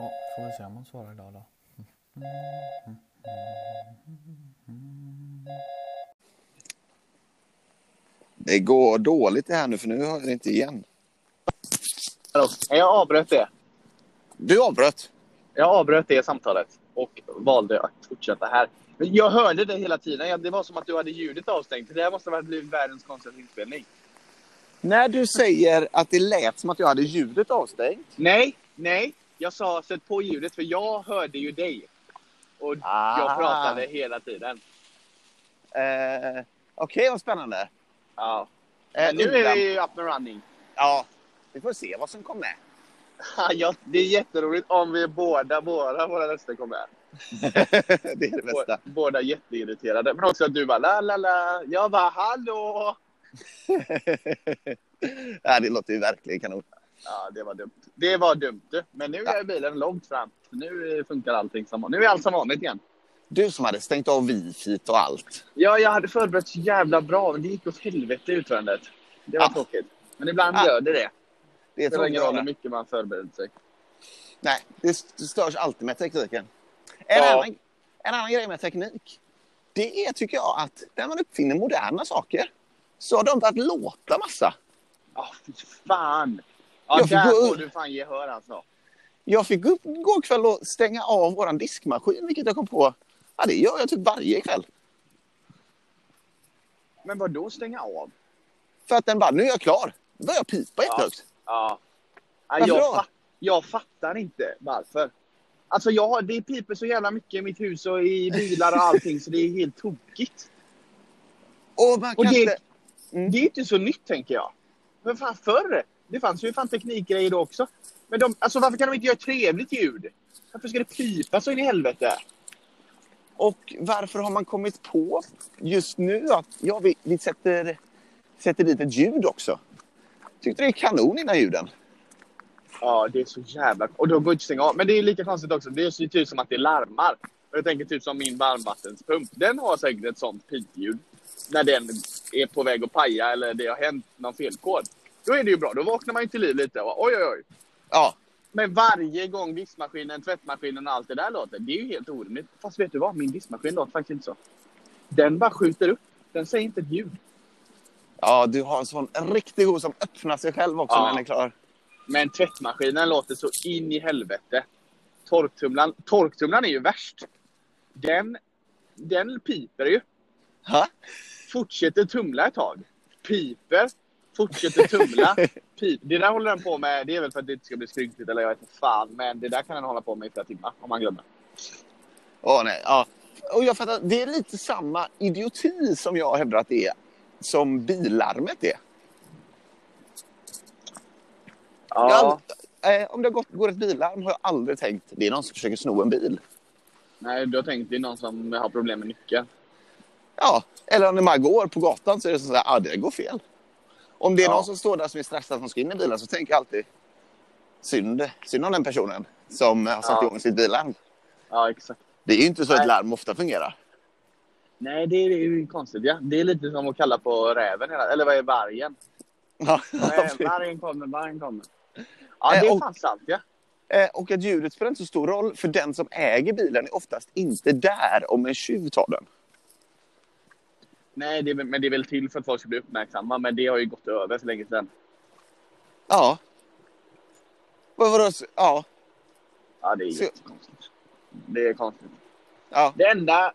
Ja, får vi se om hon svarar idag då. Det går dåligt det här nu, för nu har det inte igen. Hallå, jag avbröt det. Du avbröt? Jag avbröt det samtalet och valde att fortsätta här. Men jag hörde det hela tiden. Det var som att du hade ljudet avstängt. Det här måste ha blivit världens konstigaste inspelning. När du säger att det lät som att jag hade ljudet avstängt? Nej. Jag sa sätt på ljudet, för jag hörde ju dig. Och jag pratade hela tiden. Okej, vad spännande. Ja. Nu är vi ju up and running. Ja, vi får se vad som kommer. Ja, det är jätteroligt om vi båda våra röster kommer. Det är det bästa. Båda jätteirriterade. Men också att du bara la la la. Jag bara hallå. Ja, det låter ju verkligen kanon. Ja, det var dumt. Men nu är bilen långt fram. Nu funkar allting som vanligt. Nu är allt som vanligt igen. Du som hade stängt av wifi och allt. Ja, jag hade förberett så jävla bra. Men det gick åt helvete utförandet. Det var tråkigt. Men ibland gör det. Det spelar ingen roll hur mycket man förbereder sig. Nej, det störs alltid med tekniken. En annan grej med teknik. Det är, tycker jag, att när man uppfinner moderna saker så har de börjat låta massa. Ja, fy fan. Ja, där får du fan gehör alltså. Jag fick upp igår kväll och stänga av våran diskmaskin, vilket jag kom på. Ja, det gör jag typ varje kväll. Men vad då stänga av? För att den bara, nu är jag klar. Då börjar jag pipa jättehögt. Ja. Jag fattar inte varför. Alltså det piper så jävla mycket i mitt hus och i bilar och allting, så det är helt tokigt. Det är inte så nytt, tänker jag. Men fan, förr, det fanns ju fan teknikgrejer då också. Men varför kan de inte göra trevligt ljud? Varför ska det pipa så in i helvete? Och varför har man kommit på just nu att vi sätter dit ett ljud också? Tyckte det är kanon innan ljuden. Ja, det är så jävla... Och då går inte stänga av. Men det är lika konstigt också. Det ser ju typ som att det larmar. Jag tänker typ som min varmvattenspump. Den har säkert ett sånt pipljud. När den är på väg att paja eller det har hänt någon felkod. Då är det ju bra. Då vaknar man ju till liv lite. Och, oj. Ja. Men varje gång diskmaskinen, tvättmaskinen och allt det där låter. Det är ju helt orimligt. Fast vet du vad? Min diskmaskin låter faktiskt inte så. Den bara skjuter upp. Den säger inte ett ljud. Ja, du har en sån riktig god som öppnar sig själv också när den är klar. Men tvättmaskinen låter så in i helvete. Torktumlan är ju värst. Den piper ju. Ha? Fortsätter tumla ett tag. Piper. Fortsätter tumla. Det där håller den på med. Det är väl för att det inte ska bli skrynkligt eller jag vet inte fan. Men det där kan den hålla på med i flera timmar om man glömmer. Nej. Ja. Och jag fattar, det är lite samma idioti som jag hävdar att det är. Som bilarmet är. Ja. Om det går ett bilarm har jag aldrig tänkt det är någon som försöker sno en bil. Nej, du har tänkt det är någon som har problem med nyckeln. Ja, eller när man går på gatan så är det så här, det går fel. Om det är någon som står där som är stressad som ska in i bilen så tänker jag alltid synd om den personen som har satt igång sitt bilarm. Ja, exakt. Det är ju inte så ett larm ofta fungerar. Nej, det är ju konstigt, ja. Det är lite som att kalla på räven. Eller vad är vargen? Ja. Vargen kommer. Ja, det är fan sant, ja. Och att ljudet spelar inte så stor roll. För den som äger bilen är oftast inte där om en tjuv tar den. Nej, men det är väl till för att folk ska bli uppmärksamma. Men det har ju gått över så länge sedan. Ja. Vadå? Ja. Ja, det är jättekonstigt. Det är konstigt. Ja. Det enda...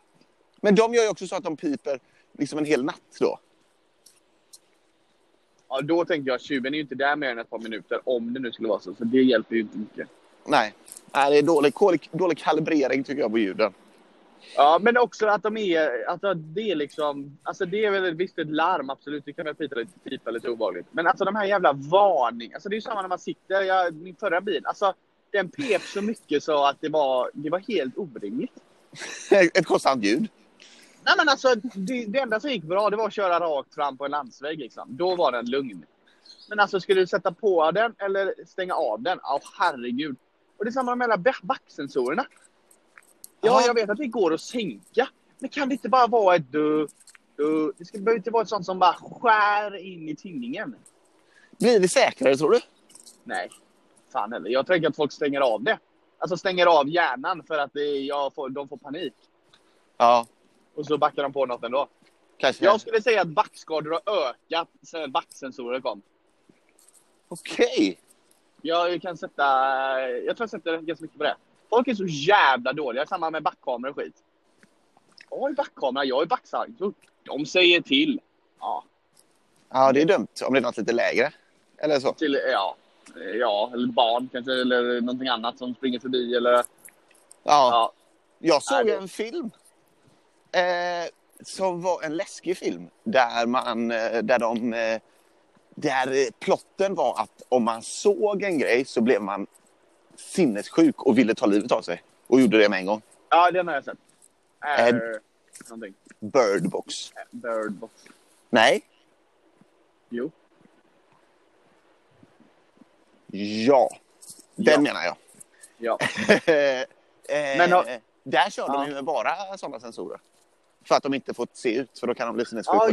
Men de gör ju också så att de piper liksom en hel natt då. Ja, då tänker jag att tjuven är ju inte där mer än ett par minuter om det nu skulle vara så. Så det hjälper ju inte mycket. Nej, det är dålig kalibrering tycker jag på ljuden. Ja, men också att det är liksom... Alltså det är väl ett larm, absolut. Det kan väl pipa lite obehagligt. Men alltså de här jävla varning... Alltså det är ju samma när man sitter... Min förra bil, alltså den pep så mycket så att det var helt orimligt. Ett konstant ljud. Nej, men alltså, det enda som gick bra det var att köra rakt fram på en landsväg liksom. Då var den lugn. Men alltså, skulle du sätta på den eller stänga av den? Ja, herregud. Och det är samma med alla backsensorerna. Ja, jag vet att det går att sänka. Men kan det inte bara vara ett du? Det behöver inte vara ett sånt som bara skär in i tinningen. Blir det säkrare, tror du? Nej, fan heller. Jag tänker att folk stänger av det. alltså stänger av hjärnan för att det, de får panik. Ja. Och så backar de på något ändå. Kanske. Jag skulle säga att backskador har ökat sen backsensorer kom. Okej. Jag tror jag sätter ganska mycket på det. Folk är så jävla dåliga. Samma med backkameror och skit. Jag är backkamera, jag är backside. De säger till. Ja. Ja, det är dumt om det är något lite lägre. Eller så. Till, ja, eller barn kanske. Eller någonting annat som springer förbi. Eller... Ja. Jag såg en film. Som var en läskig film. Där plotten var att om man såg en grej så blev man sinnessjuk och ville ta livet av sig. Och gjorde det med en gång. Ja, den har jag sett. Någonting. Bird Box. Nej. Jo. Ja. Den menar jag. Ja. Där kör de ju med bara sådana sensorer. För att de inte fått se ut. För då kan de bli sinnessjuka. Ja,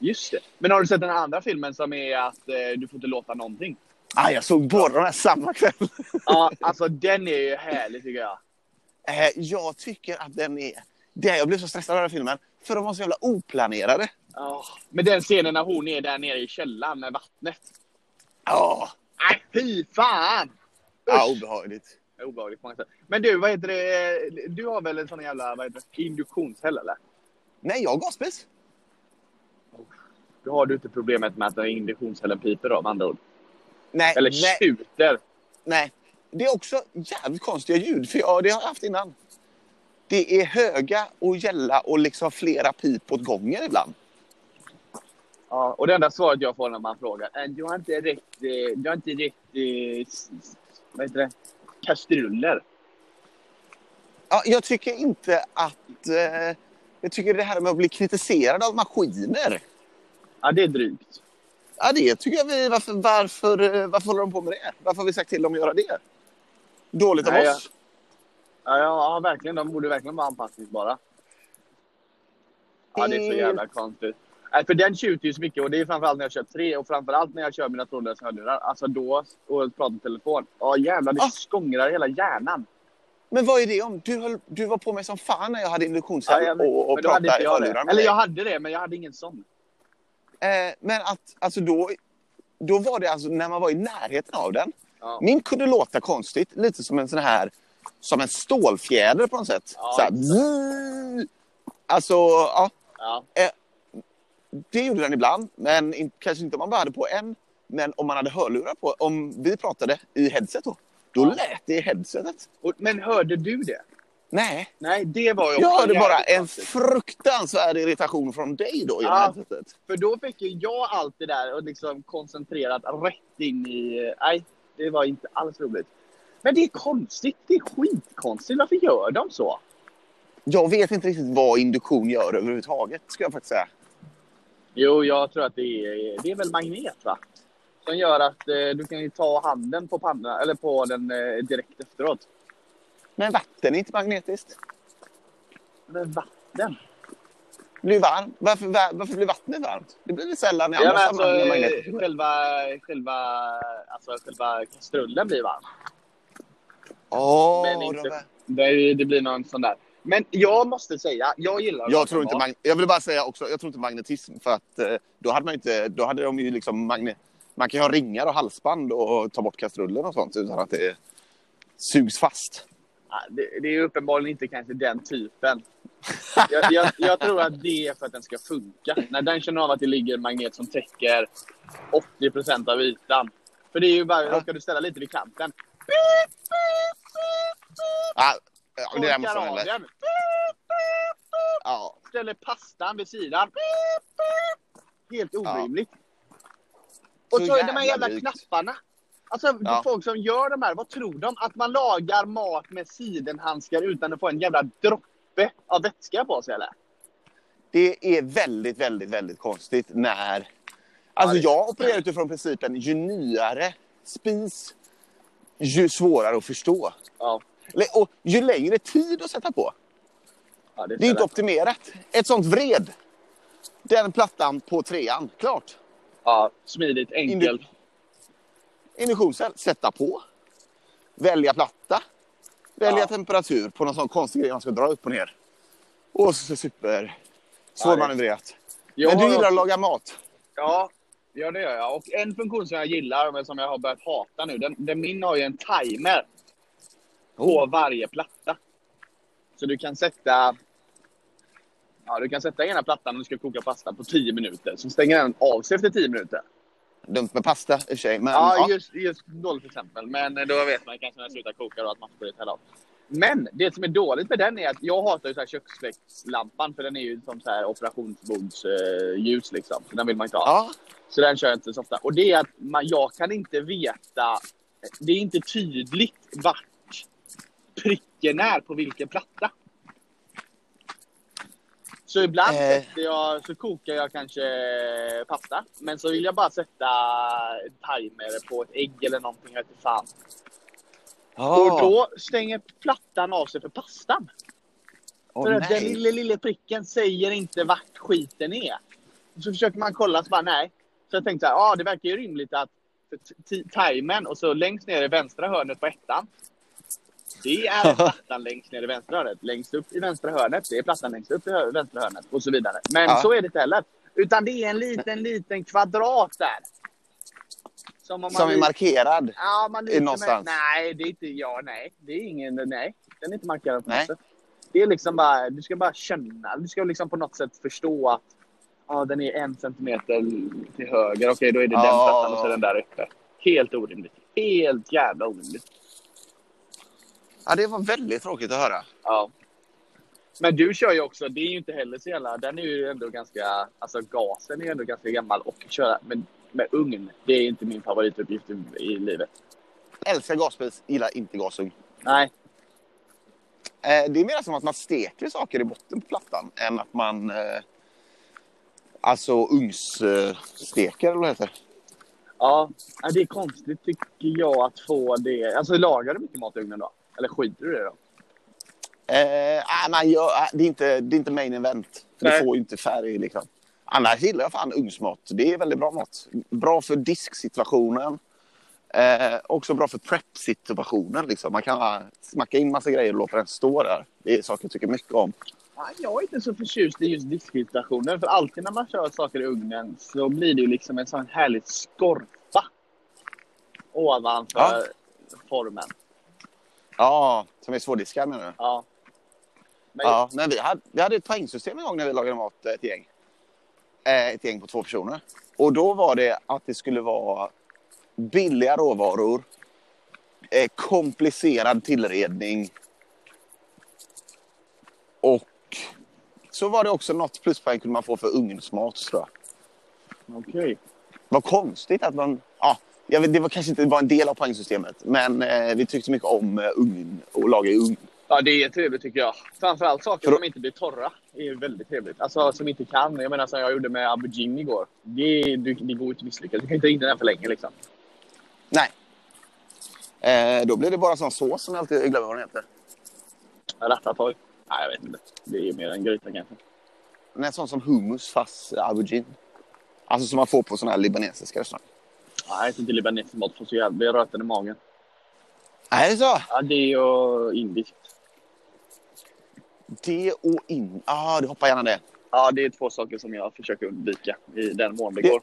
just det. Men har du sett den andra filmen som är att du får inte låta någonting? Ah, jag såg båda de här samma kväll. Ja, alltså den är ju härlig tycker jag. Jag tycker att den är... Jag blev så stressad av den filmen. För de var så jävla oplanerade. Oh, men den scenen när hon är där nere i källaren med vattnet. Ja. Nej, fy fan! Ja, obehagligt. Obehagligt på något sätt. Men du, vad heter det? Du har väl en sån jävla induktionshäll eller? Nej, jag har gaspis. Då har du inte problemet med att det är induktionshällen piper av andra ord. Nej. Eller tjuter. Nej. Det är också jävligt konstiga ljud. För det har jag haft innan. Det är höga och gälla och liksom flera pip åt gånger ibland. Ja, och det enda svaret jag får när man frågar. Du har inte rätt kastruller. Ja, jag tycker inte att... jag tycker det här med att bli kritiserad av maskiner. Ja, det är drygt. Ja, det tycker jag vi... Varför håller de på med det? Varför har vi sagt till dem att göra det? Dåligt av oss. Ja, verkligen. De borde verkligen vara anpassningsbara. Ja, det är så jävla konstigt. För den tjuter ju så mycket. Och det är framförallt när jag kör 3. Och framförallt när jag kör mina trådlösa hörlurar. Alltså då, och pratar på telefon. Ja, jävlar. Det skångrar hela hjärnan. Men vad är det om? Du var på mig som fan när jag hade induktionshäll och pratade i hörlurar. Eller jag hade det, men jag hade ingen sån. Men att, alltså då var det alltså när man var i närheten av den. Ja. Min kunde låta konstigt. Lite som en sån här... Som en stålfjäder på något sätt. Ja, så här, alltså, ja. Det gjorde den ibland. Men kanske inte om man bara hade på en. Men om man hade hörlurar på. Om vi pratade i headset då lät det i headsetet. Men hörde du det? Nej, det var ju också... Jag hörde bara en fruktansvärd irritation från dig då i det headsetet. För då fick ju jag allt det där och liksom koncentrerat rätt in i... Nej, det var inte alls roligt. Men det är konstigt, det är skitkonstigt. Varför gör de så? Jag vet inte riktigt vad induktion gör överhuvudtaget, ska jag faktiskt säga. Jo, jag tror att det är väl magnet, va? Som gör att du kan ju ta handen på pannan, eller på den direkt efteråt. Men vatten är inte magnetiskt. Men vatten? Det blir varmt. Varför blir vattnet varmt? Det blir väl sällan i andra sammanhang magnetiskt. Själva kastrullen blir varm. Men inte, det blir någon sån där. Men jag måste säga, jag gillar... Jag vill bara säga också, jag tror inte magnetism. För att då hade de ju liksom man kan ju ha ringar och halsband och ta bort kastrullen och sånt utan att det sugs fast. Det är ju uppenbarligen inte kanske den typen. Jag tror att det är för att den ska funka. När den känner av att det ligger en magnet som täcker 80% av ytan. För det är ju bara, då ska du ställa lite vid kanten. Det där måste man lära. Ställer pastan vid sidan. Helt orimligt. Och så är de här jävla knapparna. Alltså folk som gör de här, vad tror de? Att man lagar mat med sidenhandskar utan att få en jävla droppe av vätska på sig, eller? Det är väldigt, väldigt, väldigt konstigt när... Alltså jag opererar utifrån principen ju nyare spis, ju svårare att förstå. Ja. Och ju längre tid att sätta på. Ja, det är inte optimerat. Ett sånt vred. Den plattan på 3:an, klart. Ja, smidigt, enkelt. Induktionshäll, sätta på. Välja platta. välja temperatur på någon sån konstig grej man ska dra upp och ner. Och så super svårmanövrerat. Men du gillar att laga mat. Ja, det gör jag. Och en funktion som jag gillar, men som jag har börjat hata nu, den min har ju en timer på varje platta. Så du kan sätta... Ja, du kan sätta ena plattan om du ska koka pasta på 10 minuter. Så stänger den av sig efter 10 minuter. Dumt med pasta i sig. Men, just dåligt exempel. Men då vet man kanske när jag slutar koka då att man får det hela av. Men det som är dåligt med den är att jag hatar ju så här köksfläktslampan. För den är ju som så här operationsbordsljus liksom. Den vill man inte ha. Ja. Så den kör jag inte så ofta. Och det är att jag kan inte veta. Det är inte tydligt vart pricken är på vilken platta. Så ibland så kokar jag kanske pasta. Men så vill jag bara sätta en timer på ett ägg eller någonting. Jag vet inte fan. Och då stänger plattan av sig för pastan. För att den lilla pricken säger inte vart skiten är. Så försöker man kolla så bara nej. Så jag tänkte så här, det verkar ju rimligt att timern och så längst ner i vänstra hörnet på ettan. Det är plattan längst ner i vänstra hörnet. Längst upp i vänstra hörnet. Det är plattan längst upp i vänstra hörnet. Och så vidare. Men så är det inte heller. Utan det är en liten kvadrat där. Som är markerad. Ja, man är någonstans. Nej, det är inte jag. Nej, det är ingen. Nej, den är inte markerad på något sätt. Det är liksom bara... Du ska bara känna. Du ska liksom på något sätt förstå att... den är 1 centimeter till höger. Okej, då är det den plattan och så den där uppe. Helt orimligt. Helt jävla orimligt. Ja, det var väldigt tråkigt att höra. Ja. Men du kör ju också, det är ju inte heller så jävla... Den är ju ändå ganska... Alltså gasen är ju ändå ganska gammal och köra med ugn. Det är inte min favorituppgift i livet. Jag älskar gaspis, gillar inte gasugn. Nej. Det är mer som att man steker saker i botten på plattan än att man... Alltså ugnssteker eller vad heter det? Ja, det är konstigt tycker jag att få det... Alltså lagar du mycket mat i ugnen då? Eller skiter du det då? Det är inte main event. Du får ju inte färg liksom. Annars gillar jag fan ugnsmat. Det är väldigt bra mat. Bra för disksituationen. Också bra för prep-situationen liksom. Man kan smacka in massa grejer och låta den stå där. Det är saker jag tycker mycket om. Jag är inte så förtjust i just disksituationen. För alltid när man kör saker i ugnen så blir det ju liksom en sån härligt skorpa ovanför formen. Ja, som är svårdiskad menar du? Ja. Men vi hade ett poängsystem en gång när vi lagade mat ett gäng. Ett gäng på 2 personer. Och då var det att det skulle vara billiga råvaror, komplicerad tillredning och så var det också något pluspoäng kunde man få för ugnsmat tror jag. Okej. Vad konstigt att man... Jag vet, det var kanske inte bara en del av poängsystemet. Men vi tyckte mycket om ugn och laga i ugn. Ja, det är trevligt tycker jag. Framförallt saker som inte blir torra är väldigt trevligt. Alltså som inte kan. Jag menar som jag gjorde med aubergine igår. Det går inte misslyckat. Du kan inte rinna den för länge liksom. Nej. Då blir det bara sån sås som jag alltid glömmer vad den heter. Ratatouille. Nej, jag vet inte. Det är mer en gryta kanske. Nej, sån som hummus fast aubergine. Alltså som man får på såna här libanesiska restauranger. Nej, inte libanesiskt mat för så jävla. Det är röten i magen. Är det så? Ja, det är ju indiskt. Det och in... du hoppar gärna det. Ja, det är 2 saker som jag försöker undvika i den mån det går.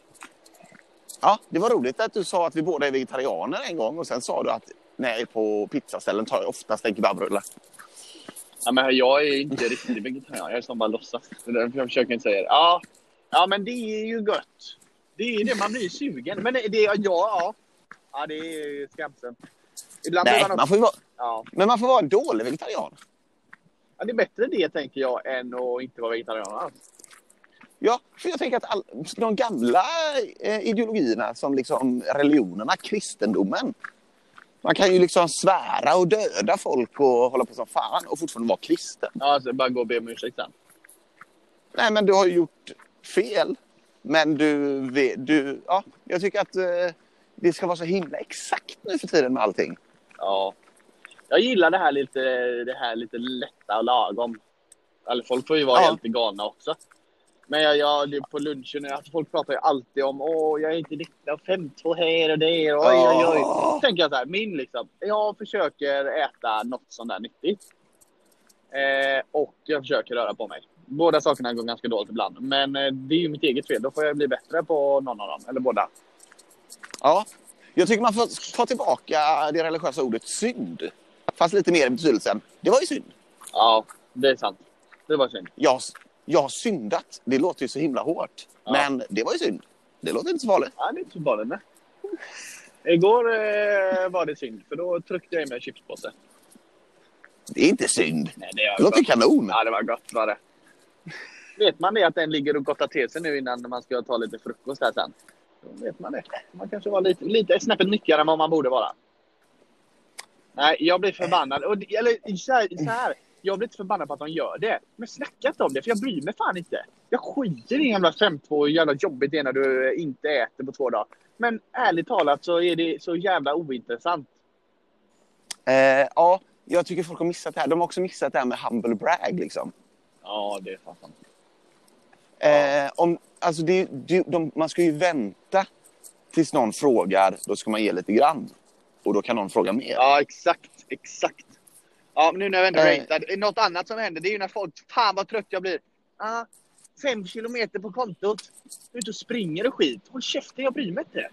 Ja, det var roligt att du sa att vi båda är vegetarianer en gång. Och sen sa du att nej, på pizzaställen tar jag oftast en kebabrullar. Ja, men jag är inte riktigt vegetarian. Jag är som bara låtsas. Jag försöker inte säga det. Ja, men det är ju gött. Det är det, man blir sugen. Men det är skamsen. Ibland blir man får ju vara... Men man får vara en dålig vegetarian. Ja, det är bättre det, tänker jag, än att inte vara vegetarian alls. Ja, för jag tänker att de gamla ideologierna, som liksom religionerna, kristendomen. Man kan ju liksom svära och döda folk och hålla på som fan och fortfarande vara kristen. Ja, alltså bara gå och be om ursäkt sen. Nej, men du har ju gjort fel. Men jag tycker att det ska vara så himla exakt nu för tiden med allting. Ja, jag gillar det här lite lätta och lagom. Alltså, folk får ju vara helt galna också. Men jag på lunchen, folk pratar ju alltid om jag är inte 1952 här och det och oj. Tänker jag så här, jag försöker äta något sånt där nyttigt. Och jag försöker röra på mig. Båda sakerna går ganska dåligt ibland. Men det är ju mitt eget fel, då får jag bli bättre på någon av dem, eller båda. Ja, jag tycker man får ta tillbaka det religiösa ordet synd. Fast lite mer i betydelsen, det var ju synd. Ja, det är sant, det var synd. Jag har syndat, det låter ju så himla hårt. Ja. Men det var ju synd, det låter inte så farligt. Ja, det är inte så farligt, nej. Igår var det synd, för då tryckte jag i mig chipspåse. Det är inte synd. Nej, det låter kanon. Ja, det var gott, var det. Vet man det att den ligger och gottar till sig nu innan man ska ta lite frukost här sen? Då vet man det. Man kanske var lite snäppet nyckligare än vad man borde vara. Nej, jag blir förbannad. Jag blir inte förbannad på att de gör det. Men snacka inte om det, för jag bryr mig fan inte. Jag skiter i jävla 52 och jävla jobbigt det när du inte äter på 2 dagar. Men ärligt talat så är det så jävla ointressant. Ja, jag tycker folk har missat det här. De har också missat det här med humble brag liksom. Ja, det är fan sant. Man ska ju vänta tills någon frågar, då ska man ge lite grann. Och då kan någon fråga mer. Ja, exakt. Ja, men nu när jag väntar något annat som händer, det är ju när folk, fan vad trött jag blir. 5 kilometer på kontot. Du är ute och springer och skit. Håll käften, jag bryr mig inte.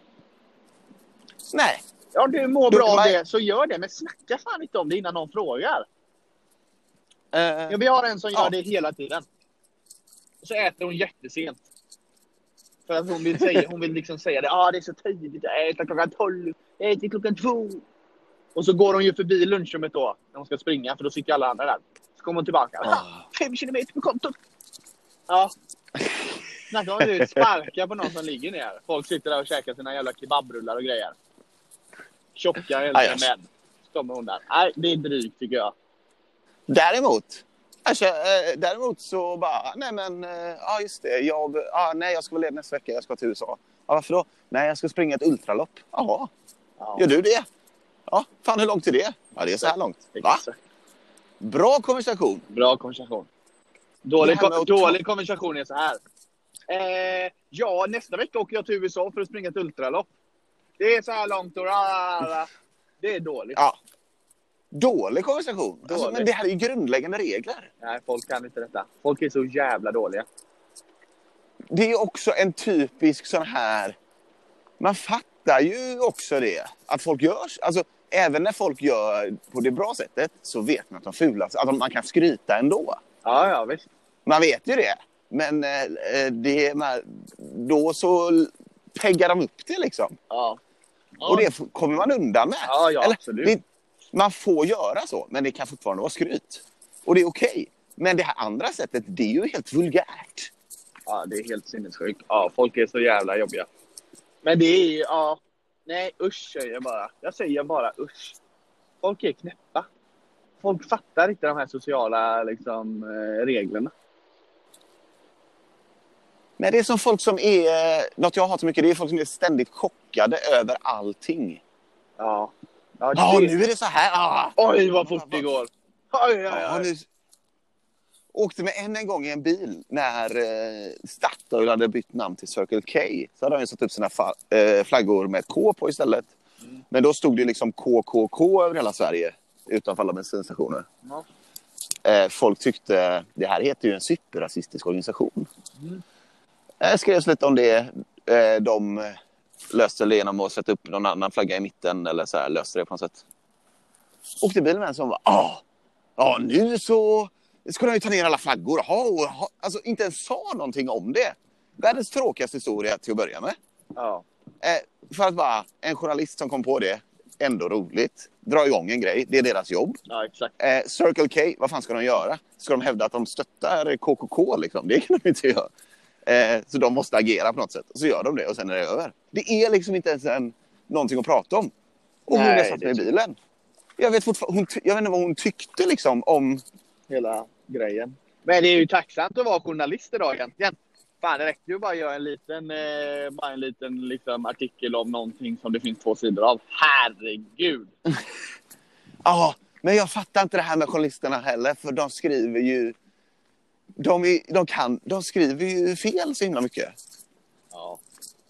Nej. Ja, du mår bra av det, så gör det. Men snacka fan inte om det innan någon frågar. Vi har en som gör det hela tiden. Och så äter hon jättesent. För att hon vill säga det. Det är så tidigt. Jag äter klockan 12. Jag äter klockan 2. Och så går hon ju förbi lunchrummet då. När hon ska springa. För då sitter alla andra där. Så kommer hon tillbaka. 5 kilometer på kontot. Ja. Snacka om att sparka på någon som ligger ner. Folk sitter där och käkar sina jävla kebabrullar och grejer. Tjocka eller män. Så kommer hon där. Nej, det är drygt tycker jag. Däremot så bara, jag ska vara ledig nästa vecka, jag ska till USA. Ja, varför då? Nej, jag ska springa ett ultralopp. Jaha, gör du det? Ja, fan hur långt är det? Ja, det är så här långt. Va? Bra konversation. Dålig konversation är så här. Nästa vecka åker jag till USA för att springa ett ultralopp. Det är så här långt och det är dåligt. Ja. Dålig konversation. Alltså, men det här är ju grundläggande regler. Nej, folk kan inte detta. Folk är så jävla dåliga. Det är också en typisk sån här... Man fattar ju också det. Att folk görs. Alltså, även när folk gör på det bra sättet så vet man att de fulas. Att man kan skryta ändå. Ja, visst. Man vet ju det. Men då så peggar de upp det liksom. Ja. Och det kommer man undan med. Ja, absolut. Man får göra så, men det kan fortfarande vara skryt. Och det är okej. Men det här andra sättet, det är ju helt vulgärt. Ja, det är helt sinnessjukt. Ja, folk är så jävla jobbiga. Men det är ju, nej, usch säger jag bara. Jag säger bara usch. Folk är knäppa. Folk fattar inte de här sociala liksom, reglerna. Men det är som folk som är, något jag hatar mycket, det är folk som är ständigt chockade över allting. Ja. Nu är det så här. Oj, vad fort det går. Nu åkte med en gång i en bil när Statoil hade bytt namn till Circle K. Så hade de ju satt upp sina flaggor med ett K på istället. Mm. Men då stod det liksom KKK över hela Sverige. Utanför alla bensinstationer. Mm. Folk tyckte, det här heter ju en superrasistisk organisation. Mm. Skrevs lite om det. De löste det genom att sätta upp någon annan flagga i mitten eller så här, löste det på något sätt. Åkte bilen med en som var nu så skulle jag ju ta ner alla flaggor. Alltså inte ens sa någonting om det. Världens tråkigaste historia till att börja med. Ja. För att bara en journalist som kom på det, ändå roligt. Dra igång en grej, det är deras jobb. Ja, exakt. Circle K, vad fan ska de göra? Ska de hävda att de stöttar KKK liksom? Det kan de inte göra. Så de måste agera på något sätt. Så gör de det och sen är det över. Det är liksom inte ens någonting att prata om. Och hon satt med i bilen. Jag vet inte vad hon tyckte liksom om hela grejen. Men det är ju tacksamt att vara journalist idag egentligen. Fan, det räcker ju bara att göra en liten liksom, artikel om någonting som det finns 2 sidor av. Herregud! Men jag fattar inte det här med journalisterna heller. För de skriver ju de skriver ju fel så himla mycket. Ja.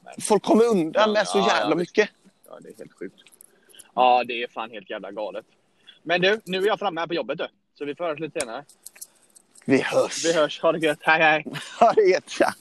Men... folk kommer undan med så jävla mycket. Ja, det är helt sjukt. Ja, det är fan helt jävla galet. Men du, nu är jag framme här på jobbet du. Så vi får höras lite senare. Vi hörs. Ha det gött. Hej, hej. Ha det gött, tja.